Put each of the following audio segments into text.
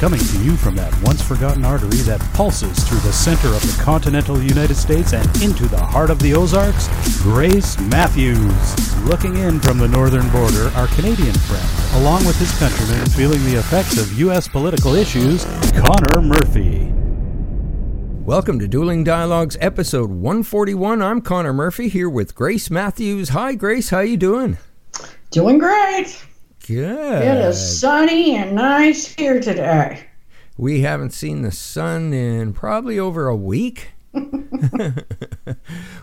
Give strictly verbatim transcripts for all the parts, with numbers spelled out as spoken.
Coming to you from that once-forgotten artery that pulses through the center of the continental United States and into the heart of the Ozarks, Grace Matthews. Looking in from the northern border, our Canadian friend, along with his countrymen feeling the effects of U S political issues, Connor Murphy. Welcome to Dueling Dialogues, episode one forty-one. I'm Connor Murphy here with Grace Matthews. Hi, Grace. How you doing? Doing great. Good. It is sunny and nice here today. We haven't seen the sun in probably over a week.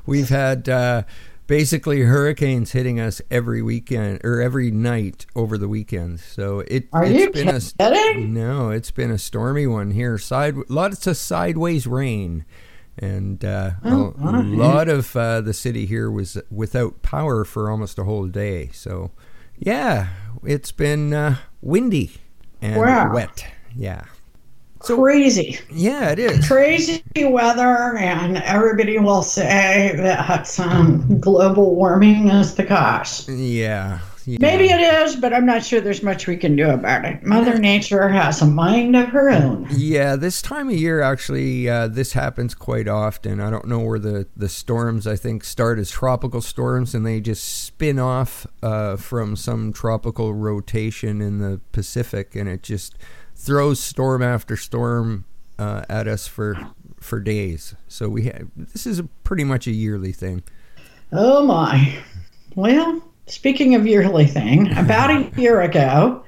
We've had uh, basically hurricanes hitting us every weekend or every night over the weekend. So it, Are it's you been kidding? a no, it's been a stormy one here. Side lots of sideways rain, and uh, oh, a right. lot of uh, the city here was without power for almost a whole day. So yeah. It's been uh, windy and wow. wet. Yeah. So, crazy. Yeah, it is. Crazy weather, and everybody will say that um, global warming is the cause. Yeah, yeah. Maybe it is, but I'm not sure there's much we can do about it. Mother Nature has a mind of her own. Yeah, this time of year, actually, uh, this happens quite often. I don't know where the, the storms, I think, start as tropical storms, and they just spin off uh, from some tropical rotation in the Pacific, and it just throws storm after storm uh, at us for for days. So we have this is a pretty much a yearly thing. Oh my! Well, speaking of yearly thing, about a year ago,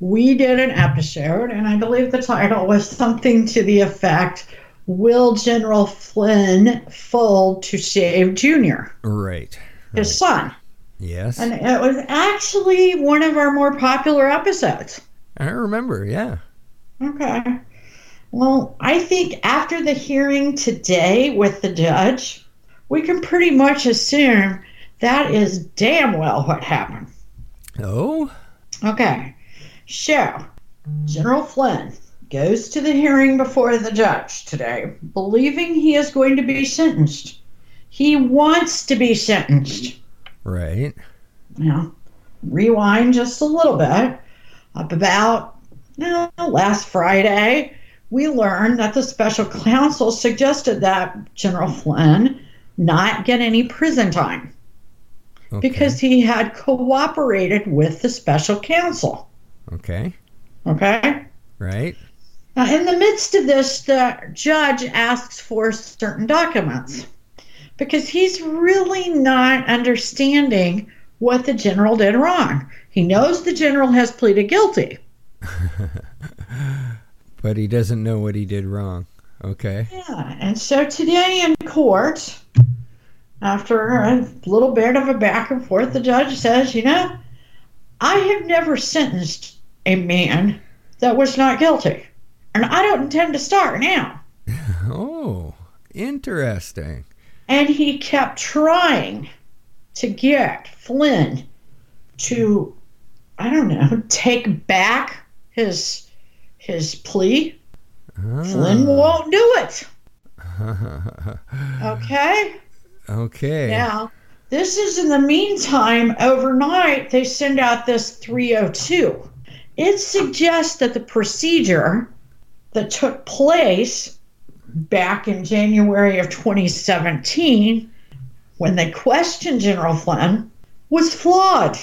we did an episode, and I believe the title was something to the effect: "Will General Flynn fold to save Junior?" Right, right. His son. Yes. And it was actually one of our more popular episodes. I remember, yeah. Okay. Well, I think after the hearing today with the judge, we can pretty much assume that is damn well what happened. Oh? Okay. So, General Flynn goes to the hearing before the judge today, believing he is going to be sentenced. He wants to be sentenced. Right. Now, rewind just a little bit. Up about you know, last Friday, we learned that the special counsel suggested that General Flynn not get any prison time okay. because he had cooperated with the special counsel. Okay. Okay? Right. Now, in the midst of this, the judge asks for certain documents because he's really not understanding what the general did wrong. He knows the general has pleaded guilty. But he doesn't know what he did wrong. Okay. Yeah, and so today in court, after a little bit of a back and forth, the judge says, you know, I have never sentenced a man that was not guilty, and I don't intend to start now. Oh, interesting. And he kept trying to get Flynn to, I don't know, take back his his plea. Uh. Flynn won't do it. Okay? Okay. Now, this is in the meantime, overnight, they send out this three oh two. It suggests that the procedure that took place back in January of twenty seventeen, when they questioned General Flynn, was flawed.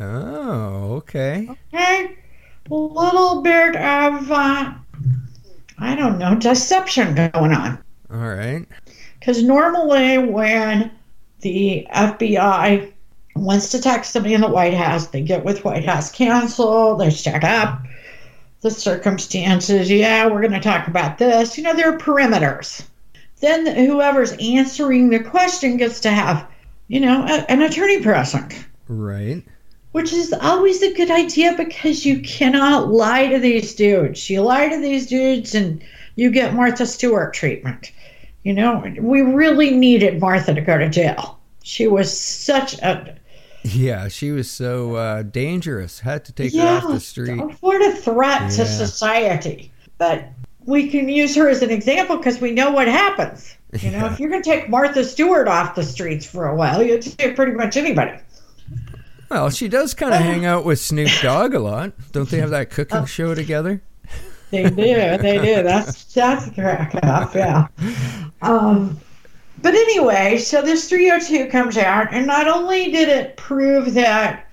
Oh, okay. Okay. A little bit of, uh, I don't know, deception going on. All right. Because normally when the F B I wants to talk to somebody in the White House, they get with White House counsel, they set up the circumstances. Yeah, we're going to talk about this. You know, there are perimeters. Then whoever's answering the question gets to have, you know, a, an attorney present. Right. Which is always a good idea because you cannot lie to these dudes. You lie to these dudes and you get Martha Stewart treatment. You know, we really needed Martha to go to jail. She was such a... Yeah, she was so uh, dangerous. Had to take yeah, her off the street. What a threat yeah. to society. But we can use her as an example because we know what happens. You know, yeah. if you're going to take Martha Stewart off the streets for a while, you'll take pretty much anybody. Well, she does kind of uh, hang out with Snoop Dogg a lot. Don't they have that cooking uh, show together? They do. They do. That's that's a crack up. Yeah. Um, but anyway, so this three oh two comes out, and not only did it prove that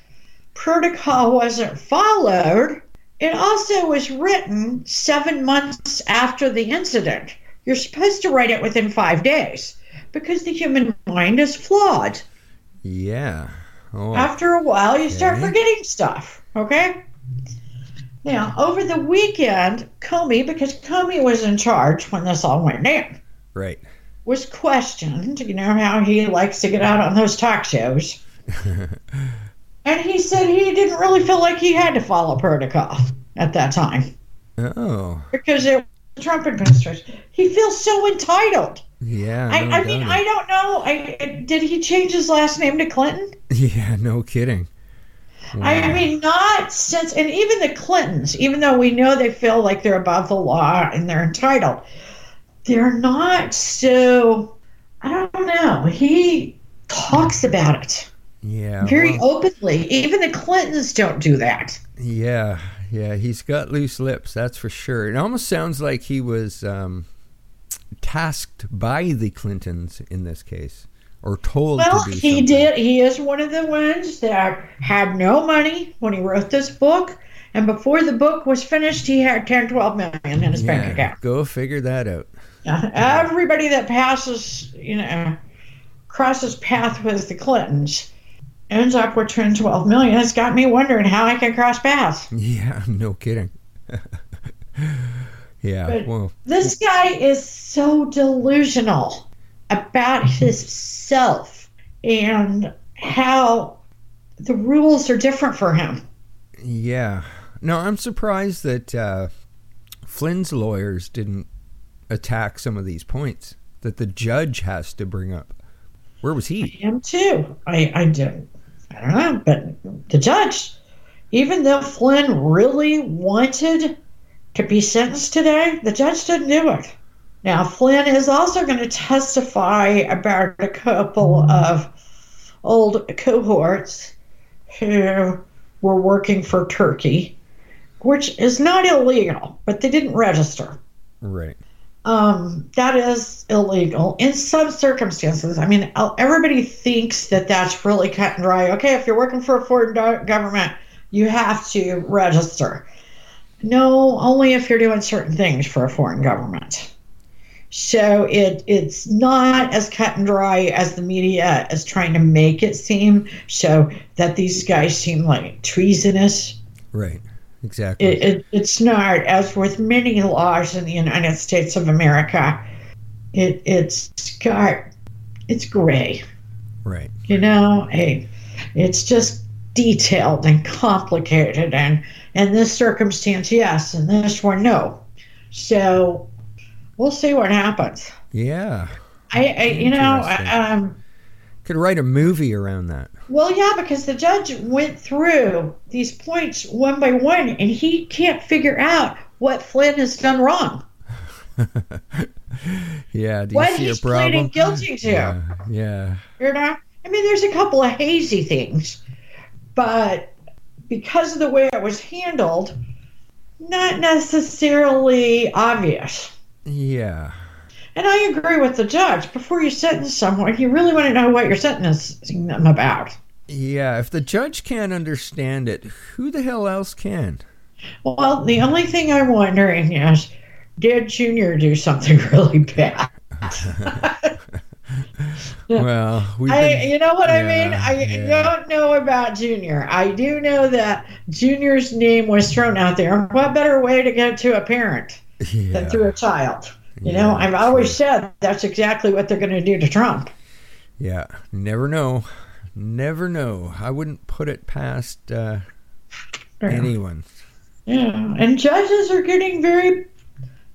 protocol wasn't followed, it also was written seven months after the incident. You're supposed to write it within five days because the human mind is flawed. Yeah. Oh, after a while, you okay. start forgetting stuff. Okay. Now, over the weekend, Comey, because Comey was in charge when this all went down, right, was questioned. You know how he likes to get out on those talk shows. And he said he didn't really feel like he had to follow protocol at that time. Oh. Because it was the Trump administration. He feels so entitled. Yeah. I, no I mean, I don't know. I, did he change his last name to Clinton? Yeah, no kidding. Wow. I mean, not since, and even the Clintons, even though we know they feel like they're above the law and they're entitled, they're not so, I don't know. He talks about it. Yeah, very well, openly. Even the Clintons don't do that. Yeah, yeah, he's got loose lips, that's for sure. It almost sounds like he was um, tasked by the Clintons in this case, or told. Well, to do he something. did. He is one of the ones that had no money when he wrote this book, and before the book was finished, he had ten, twelve million in his yeah, bank account. Go figure that out. Uh, yeah. Everybody that passes, you know, crosses path with the Clintons ends up with ten, twelve million. It's got me wondering how I can cross paths. Yeah, no kidding. Yeah. Well, this guy is so delusional about his self and how the rules are different for him. Yeah. No, I'm surprised that uh, Flynn's lawyers didn't attack some of these points that the judge has to bring up. Where was he? I am too. I, I didn't. I don't know, but the judge, even though Flynn really wanted to be sentenced today, the judge didn't do it. Now, Flynn is also going to testify about a couple of old cohorts who were working for Turkey, which is not illegal, but they didn't register. Right. Um, that is illegal in some circumstances. I mean, everybody thinks that that's really cut and dry. Okay, if you're working for a foreign government, you have to register. No, only if you're doing certain things for a foreign government. So it it's not as cut and dry as the media is trying to make it seem, so that these guys seem like treasonous. Right. Exactly. It, it, it's not, as with many laws in the United States of America, it it's got, it's gray. Right. You know, it, it's just detailed and complicated, and in this circumstance, yes, and this one, no. So we'll see what happens. Yeah. I, I you know, um, could write a movie around that. Well, yeah, because the judge went through these points one by one, and he can't figure out what Flynn has done wrong. Yeah, do you what see he's a problem? pleading guilty to. Yeah, yeah. You know? I mean, there's a couple of hazy things, but because of the way it was handled, not necessarily obvious. Yeah. And I agree with the judge. Before you sentence someone, you really want to know what you're sentencing them about. Yeah, if the judge can't understand it, who the hell else can? Well, the only thing I'm wondering is, did Junior do something really bad? Well, we've been, I, you know what yeah, I mean? I yeah. don't know about Junior. I do know that Junior's name was thrown out there. What better way to get to a parent yeah. than through a child? You yeah, know, I've always right. said that's exactly what they're going to do to Trump. Yeah, never know. Never know. I wouldn't put it past uh, yeah. anyone. Yeah, and judges are getting very,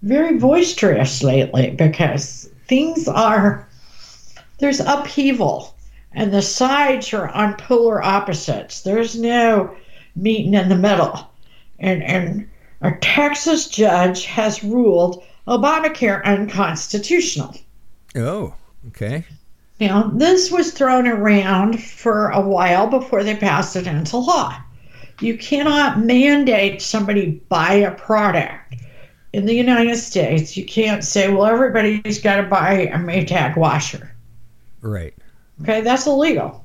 very boisterous lately because things are, there's upheaval and the sides are on polar opposites. There's no meeting in the middle. And, and a Texas judge has ruled Obamacare unconstitutional. Oh, okay. Now, this was thrown around for a while before they passed it into law. You cannot mandate somebody buy a product. in the United States, you can't say, well, everybody's got to buy a Maytag washer. Right. Okay, that's illegal.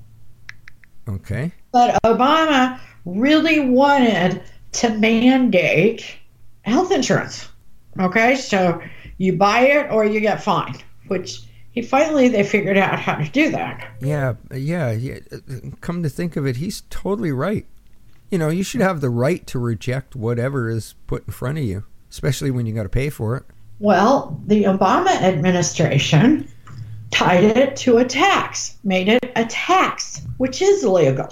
Okay. But Obama really wanted to mandate health insurance. Okay, so you buy it or you get fined, which he finally, they figured out how to do that. Yeah, yeah, yeah. Come to think of it, he's totally right. You know, you should have the right to reject whatever is put in front of you, especially when you got to pay for it. Well, the Obama administration tied it to a tax, made it a tax, which is illegal.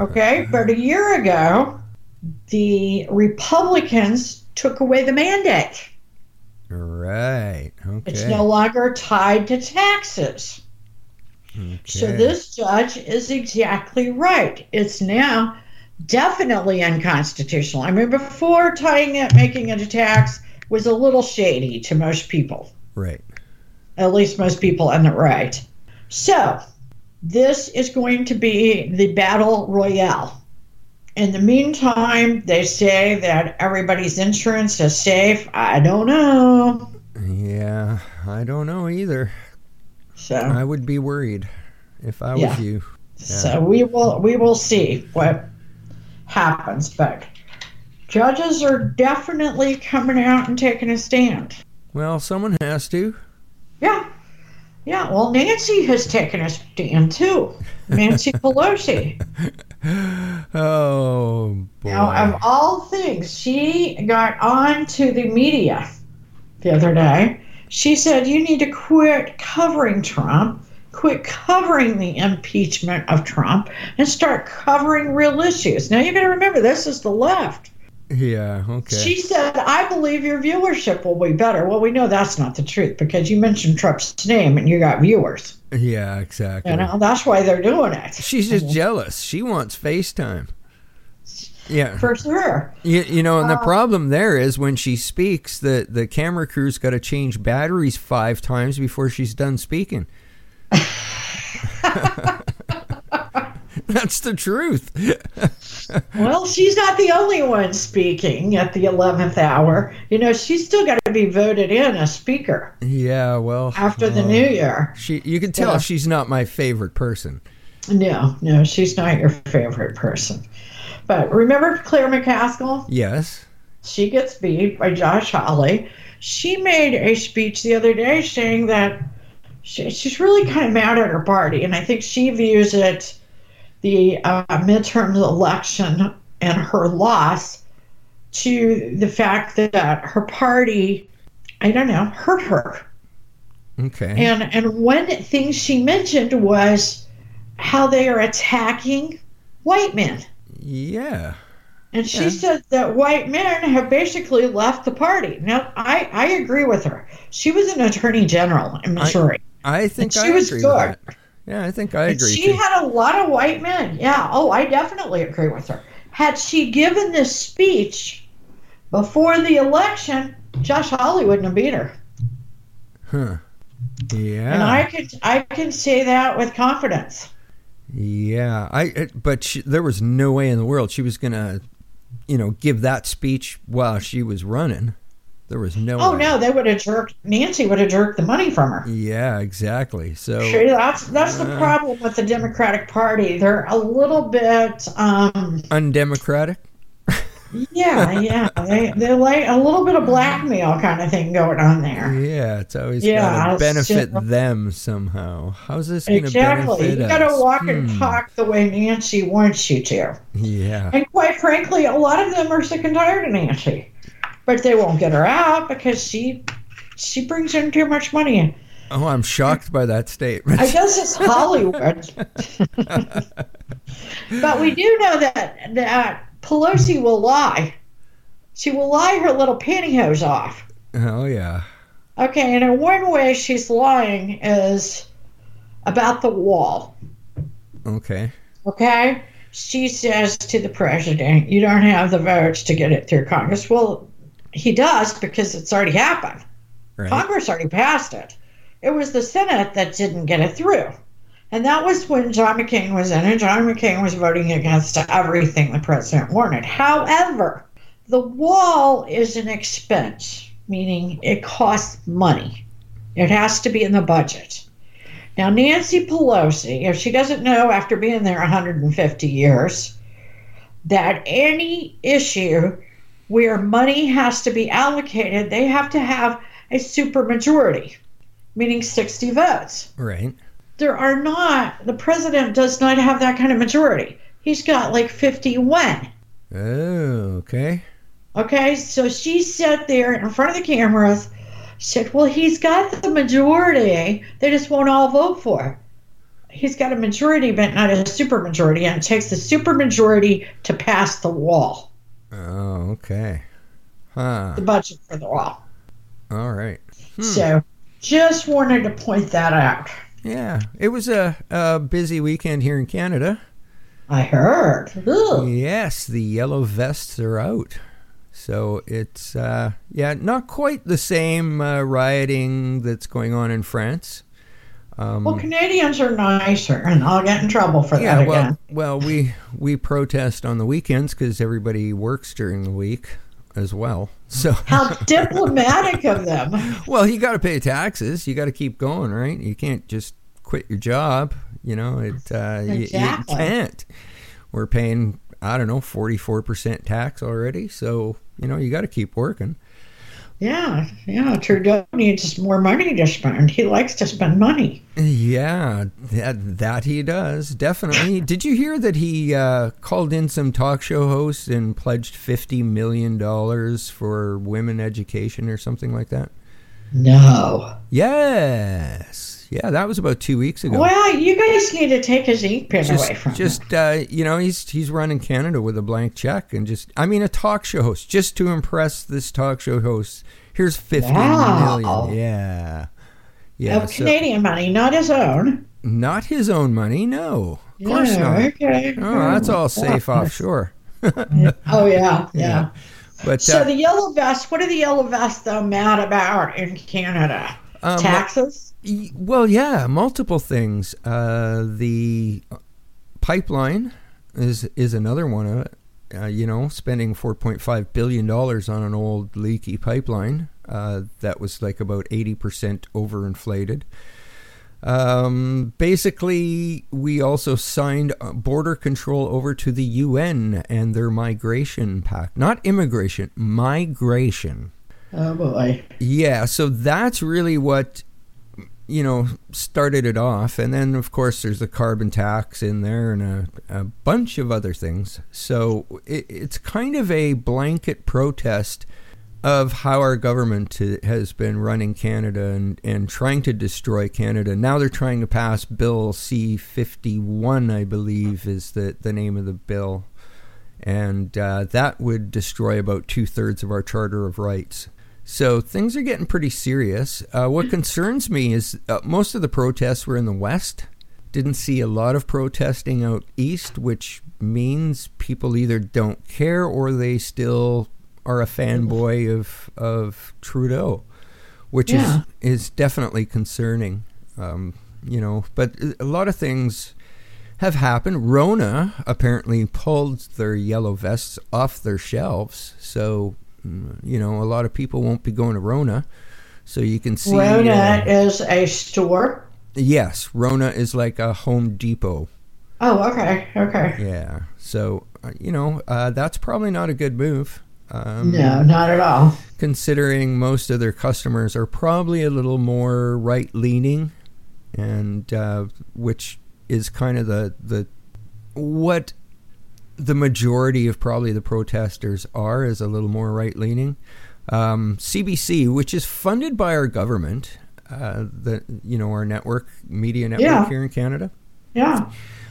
Okay, but a year ago, the Republicans took away the mandate. Right. Okay. It's no longer tied to taxes. Okay. So this judge is exactly right. It's now definitely unconstitutional. I mean, before tying it, making it a tax was a little shady to most people. Right. At least most people on the right. So this is going to be the battle royale. In the meantime, they say that everybody's insurance is safe. I don't know. Yeah, I don't know either. So I would be worried if I yeah. was you. Yeah. So we will we will see what happens, but judges are definitely coming out and taking a stand. Well, someone has to. Yeah. Yeah, well, Nancy has taken a stand, too. Nancy Pelosi. Oh, boy. Now, of all things, she got on to the media the other day. She said, you need to quit covering Trump, quit covering the impeachment of Trump, and start covering real issues. Now, you've got to remember, this is the left. Yeah, okay. She said, I believe your viewership will be better. Well, we know that's not the truth because you mentioned Trump's name and you got viewers. Yeah, exactly. You know, that's why they're doing it. She's just yeah. jealous. She wants FaceTime. Yeah. For sure. You, you know, and the uh, problem there is when she speaks, the, the camera crew's got to change batteries five times before she's done speaking. That's the truth. Well, she's not the only one speaking at the eleventh hour. You know, she's still got to be voted in as speaker. Yeah, well. After uh, the new year. She, you can tell yeah. she's not my favorite person. No, no, she's not your favorite person. But remember Claire McCaskill? Yes. She gets beat by Josh Hawley. She made a speech the other day saying that she, she's really kind of mad at her party, and I think she views it the uh, midterm election and her loss to the fact that her party, I don't know, hurt her. Okay. And and one thing she mentioned was how they are attacking white men. Yeah. And she yeah. said that white men have basically left the party. Now, I, I agree with her. She was an attorney general in Missouri. I, I think I agree with that. Yeah, I think I agree. And she too. had a lot of white men. Yeah, oh, I definitely agree with her. Had she given this speech before the election, Josh Hawley wouldn't have beat her. Huh. Yeah. And I can I can say that with confidence. Yeah, I. It, but she, there was no way in the world she was gonna, you know, give that speech while she was running. There was no. Oh way. no, they would have jerked. Nancy would have jerked the money from her. Yeah, exactly. So sure, that's that's uh, the problem with the Democratic Party. They're a little bit um, undemocratic. yeah, yeah. They they like a little bit of blackmail kind of thing going on there. Yeah, it's always yeah, got to benefit so, them somehow. How's this going to exactly. benefit you us? Exactly. You got to walk hmm. and talk the way Nancy wants you to. Yeah. And quite frankly, a lot of them are sick and tired of Nancy. But they won't get her out because she she brings in too much money in. Oh, I'm shocked by that statement. I guess it's Hollywood. But we do know that, that Pelosi will lie. She will lie her little pantyhose off. Oh, yeah. Okay, and in one way she's lying is about the wall. Okay. Okay? She says to the president, you don't have the votes to get it through Congress. Well, he does because it's already happened. Right. Congress already passed it. It was the Senate that didn't get it through. And that was when John McCain was in, and John McCain was voting against everything the president wanted. However, The wall is an expense, meaning it costs money. It has to be in the budget. Now, Nancy Pelosi, if she doesn't know after being there one hundred fifty years, that any issue where money has to be allocated, they have to have a supermajority, meaning sixty votes. Right. There are not, the president does not have that kind of majority. He's got like fifty-one. Oh, okay. Okay, so she sat there in front of the cameras, said, well, he's got the majority. They just won't all vote for it. He's got a majority, but not a supermajority, and it takes the supermajority to pass the wall. Oh, okay. Huh. The budget for the wall. All right. Hmm. So just wanted to point that out. Yeah. It was a, a busy weekend here in Canada. I heard. Ooh. Yes, the yellow vests are out. So it's, uh, yeah, not quite the same uh, rioting that's going on in France. Um, well, Canadians are nicer, and I'll get in trouble for yeah, that well, again. Well, we, we protest on the weekends because everybody works during the week as well. So how diplomatic of them. Well, you got to pay taxes. You got to keep going, right? You can't just quit your job. You know, it. Uh, exactly. You, you can't. We're paying, I don't know, forty-four percent tax already. So, you know, you got to keep working. Yeah, yeah. Trudeau needs more money to spend. He likes to spend money. Yeah, that, that he does, definitely. Did you hear that he uh, called in some talk show hosts and pledged fifty million dollars for women education or something like that? No. Yes. Yeah, that was about two weeks ago. Well, you guys need to take his ink pen away from him. Just, uh, you know, he's he's running Canada with a blank check, and just, I mean, a talk show host, just to impress this talk show host. Here's fifteen wow. million. Yeah, yeah. Of so, Canadian money, not his own. Not his own money, no. Of course yeah, not. Okay. Oh, that's all safe offshore. Oh yeah, yeah. yeah. But so uh, the yellow vest. What are the yellow vests though mad about in Canada? Um, Taxes. Well, yeah, multiple things. Uh, the pipeline is is another one of it. Uh, you know, spending four point five billion dollars on an old leaky pipeline uh, that was like about eighty percent overinflated. Um, basically, we also signed border control over to the U N and their migration pact. Not immigration, migration. Oh, boy. Yeah, so that's really what... you know, started it off. And then, of course, there's the carbon tax in there and a, a bunch of other things. So it, it's kind of a blanket protest of how our government to, has been running Canada and, and trying to destroy Canada. Now they're trying to pass Bill C fifty-one, I believe, is the, the name of the bill. And uh, that would destroy about two-thirds of our Charter of Rights. So things are getting pretty serious. Uh, what concerns me is uh, most of the protests were in the West. Didn't see a lot of protesting out East, which means people either don't care or they still are a fanboy of of Trudeau, which yeah. is, is definitely concerning. Um, you know, but a lot of things have happened. Rona apparently pulled their yellow vests off their shelves, so... you know, a lot of people won't be going to Rona, so you can see... Rona uh, is a store? Yes, Rona is like a Home Depot. Oh, okay, okay. Yeah, so, you know, uh, that's probably not a good move. Um, no, not at all. Considering most of their customers are probably a little more right-leaning, and uh, which is kind of the the... what... the majority of probably the protesters are is a little more right-leaning. Um, C B C, which is funded by our government, uh, the you know our network, media network yeah. here in Canada. Yeah.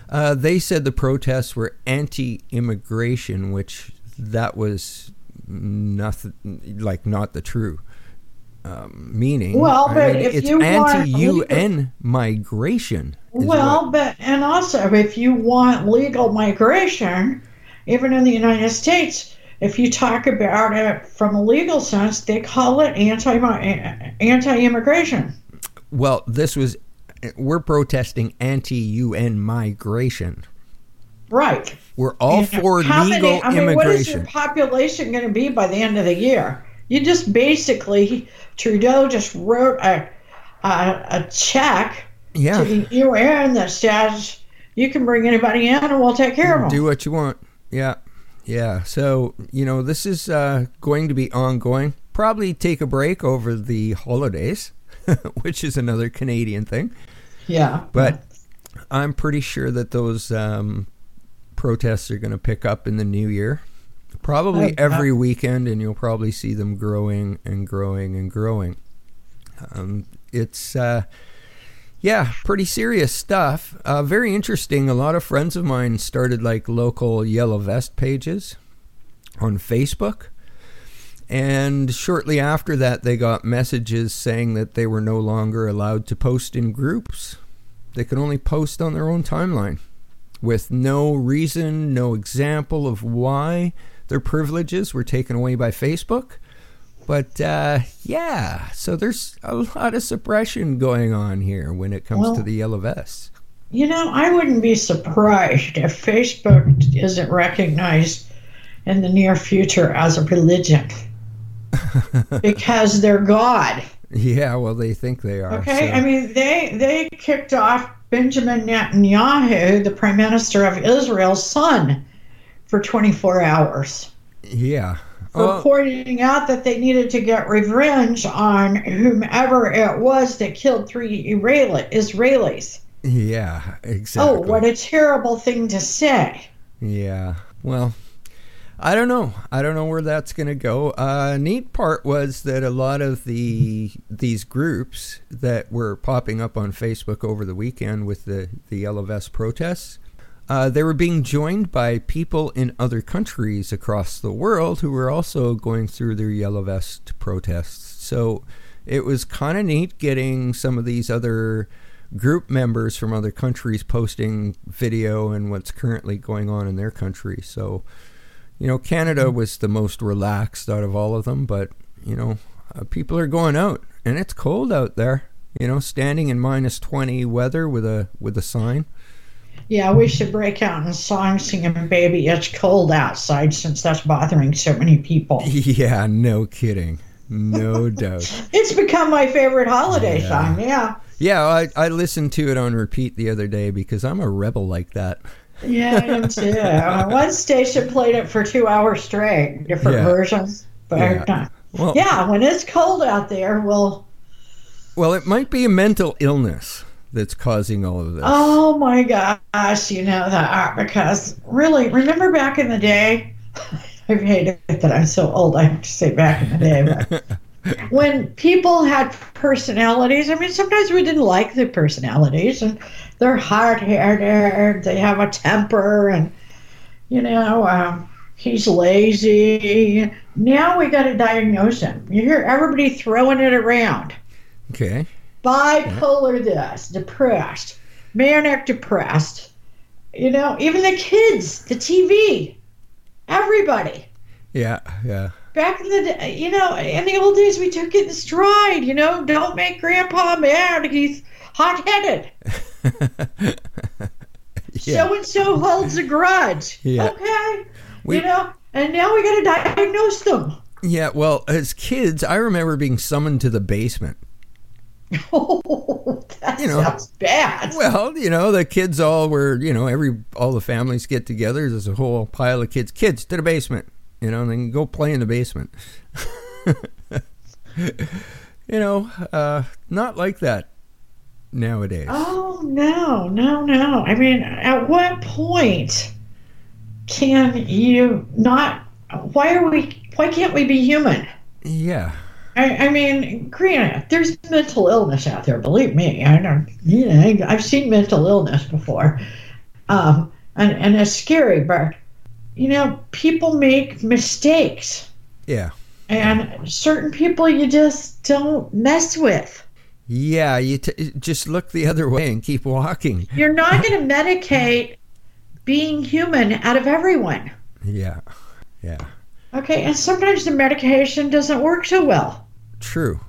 Uh, they said the protests were anti-immigration, which that was nothing like not the true um, meaning. Well, but I mean, if it's you anti-U N want... migration. Well, what... but and also if you want legal migration, even in the United States, if you talk about it from a legal sense, they call it anti anti-immigration. Well, this was we're protesting anti-U N migration. Right. We're all you know, for legal many, I mean, immigration. What is your population going to be by the end of the year? You just basically, Trudeau just wrote a a, a check yeah. to the U N that says you can bring anybody in and we'll take care of them. Do what you want. Yeah. Yeah. So, you know, this is uh, going to be ongoing. Probably take a break over the holidays, which is another Canadian thing. Yeah. But I'm pretty sure that those um, protests are going to pick up in the new year. Probably every weekend, and you'll probably see them growing and growing and growing. Um, it's, uh, yeah, pretty serious stuff. Uh, very interesting. A lot of friends of mine started like local Yellow Vest pages on Facebook. And shortly after that, they got messages saying that they were no longer allowed to post in groups. They could only post on their own timeline with no reason, no example of why. Their privileges were taken away by Facebook. But, uh, yeah, so there's a lot of suppression going on here when it comes well, to the Yellow Vests. You know, I wouldn't be surprised if Facebook isn't recognized in the near future as a religion because they're God. Yeah, well, they think they are. Okay, so. I mean, they they kicked off Benjamin Netanyahu, the Prime Minister of Israel's son, for twenty-four hours. Yeah. For well, pointing out that they needed to get revenge on whomever it was that killed three Israeli, Israelis. Yeah, exactly. Oh, what a terrible thing to say. Yeah, well, I don't know. I don't know where that's going to go. Uh, neat part was that a lot of the these groups that were popping up on Facebook over the weekend with the, the Yellow Vest protests, Uh, they were being joined by people in other countries across the world who were also going through their Yellow Vest protests. So it was kind of neat getting some of these other group members from other countries posting video and what's currently going on in their country. So, you know, Canada was the most relaxed out of all of them, but, you know, uh, people are going out and it's cold out there, you know, standing in minus twenty weather with a with a sign. Yeah, we should break out in song singing, "Baby, It's Cold Outside," since that's bothering so many people. Yeah, no kidding. No doubt. It's become my favorite holiday yeah. song, yeah. Yeah, I, I listened to it on repeat the other day because I'm a rebel like that. Yeah, I am too. One station played it for two hours straight, different yeah. versions. But yeah. Well, yeah, when it's cold out there, we'll... Well, it might be a mental illness that's causing all of this. Oh my gosh, you know that, because really, remember back in the day, I hate it that I'm so old, I have to say back in the day, but when people had personalities, I mean, sometimes we didn't like their personalities, and they're hard-headed, they have a temper, and, you know, um, he's lazy. Now we got to diagnose him. You hear everybody throwing it around. Okay. Bipolar this, depressed, manic depressed, you know, even the kids, the T V, everybody. Yeah, yeah. Back in the day, you know, in the old days, we took it in stride, you know, don't make Grandpa mad, he's hot-headed. yeah. So-and-so holds a grudge, yeah. okay, we- you know, and now we got to diagnose them. Yeah, well, as kids, I remember being summoned to the basement. Oh, that you know, sounds bad. Well, you know, the kids all were, you know, every all the families get together. There's a whole pile of kids. Kids, to the basement, you know, and then go play in the basement. you know, uh, not like that nowadays. Oh, no, no, no. I mean, at what point can you not, why are we, why can't we be human? Yeah. I, I mean, granted, there's mental illness out there. Believe me, I don't. You know, I've seen mental illness before, um, and and it's scary. But you know, people make mistakes. Yeah. And certain people you just don't mess with. Yeah, you t- just look the other way and keep walking. You're not going to medicate being human out of everyone. Yeah. Yeah. Okay, and sometimes the medication doesn't work so well. True,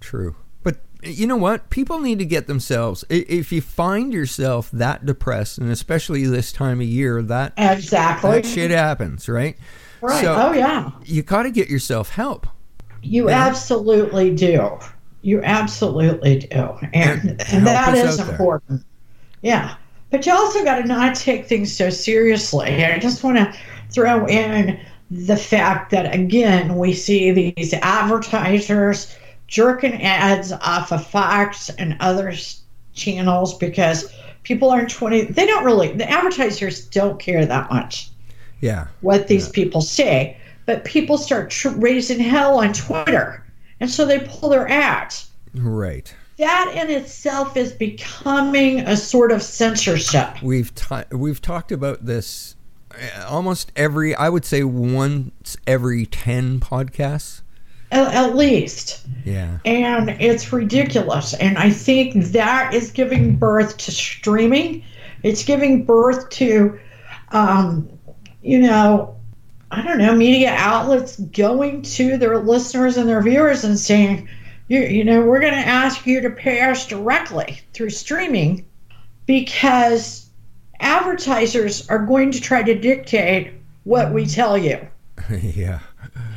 true. But you know what? People need to get themselves, if you find yourself that depressed, and especially this time of year, that, exactly. that shit happens, right? Right. So oh, yeah. You got to get yourself help. You yeah. absolutely do. You absolutely do. And, and that is important. There. Yeah. But you also got to not take things so seriously. I just want to throw in the fact that, again, we see these advertisers jerking ads off of Fox and other channels because people aren't twenty. They don't really, the advertisers don't care that much. Yeah. What these yeah. people say. But people start tr- raising hell on Twitter. And so they pull their ads. Right. That in itself is becoming a sort of censorship. We've ta- we've talked about this almost every, I would say once every ten podcasts. At, at least. Yeah. And it's ridiculous. And I think that is giving birth to streaming. It's giving birth to, um, you know, I don't know, media outlets going to their listeners and their viewers and saying, you, you know, we're going to ask you to pay us directly through streaming because advertisers are going to try to dictate what we tell you. Yeah.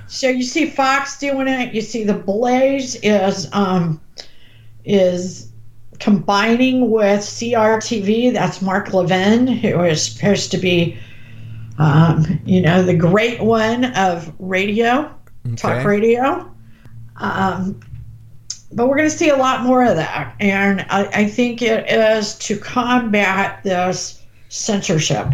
So you see Fox doing it. You see the Blaze is um, is combining with C R T V. That's Mark Levin, who is supposed to be Um, you know, the great one of radio, okay. talk radio. Um, but we're going to see a lot more of that. And I, I think it is to combat this censorship.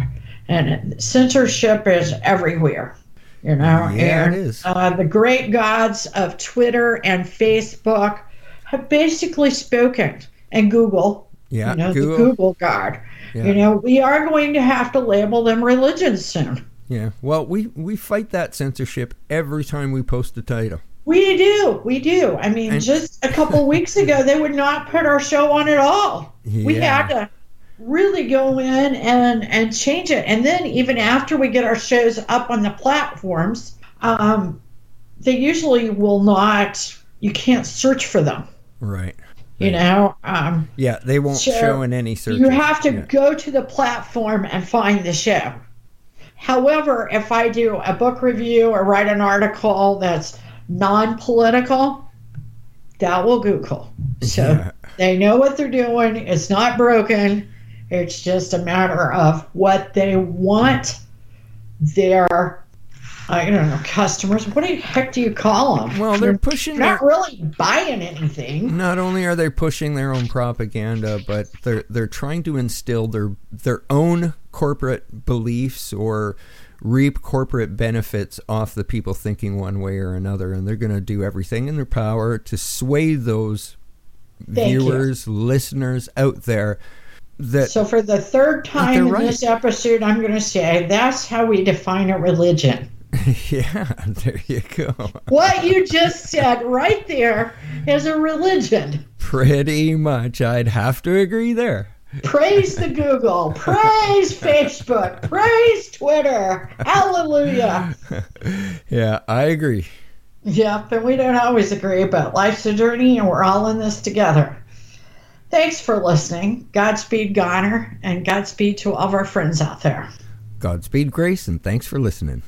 And censorship is everywhere, you know. Yeah, and, it is. Uh, the great gods of Twitter and Facebook have basically spoken. And Google, yeah, you know, Google. the Google god. Yeah. You know, we are going to have to label them religions soon. Yeah. Well, we, we fight that censorship every time we post a title. We do. We do. I mean, and just a couple weeks ago, they would not put our show on at all. Yeah. We had to really go in and, and change it. And then even after we get our shows up on the platforms, um, they usually will not, you can't search for them. Right. You know, um, yeah, they won't so show in any search. You have to yeah. go to the platform and find the show. However, if I do a book review or write an article that's non-political, that will Google. So yeah. they know what they're doing. It's not broken. It's just a matter of what they want their, I don't know, customers. What the heck do you call them? Well, they're pushing. They're not their, really buying anything. Not only are they pushing their own propaganda, but they're they're trying to instill their their own corporate beliefs or reap corporate benefits off the people thinking one way or another, and they're going to do everything in their power to sway those Thank viewers, you. listeners out there. That so for the third time in right. this episode, I'm going to say that's how we define a religion. Yeah, there you go. What you just said right there is a religion. Pretty much. I'd have to agree there. Praise the Google. Praise Facebook. Praise Twitter. Hallelujah. Yeah, I agree. Yeah, but we don't always agree, but life's a journey and we're all in this together. Thanks for listening. Godspeed, Goner, and Godspeed to all of our friends out there. Godspeed, Grace, and thanks for listening.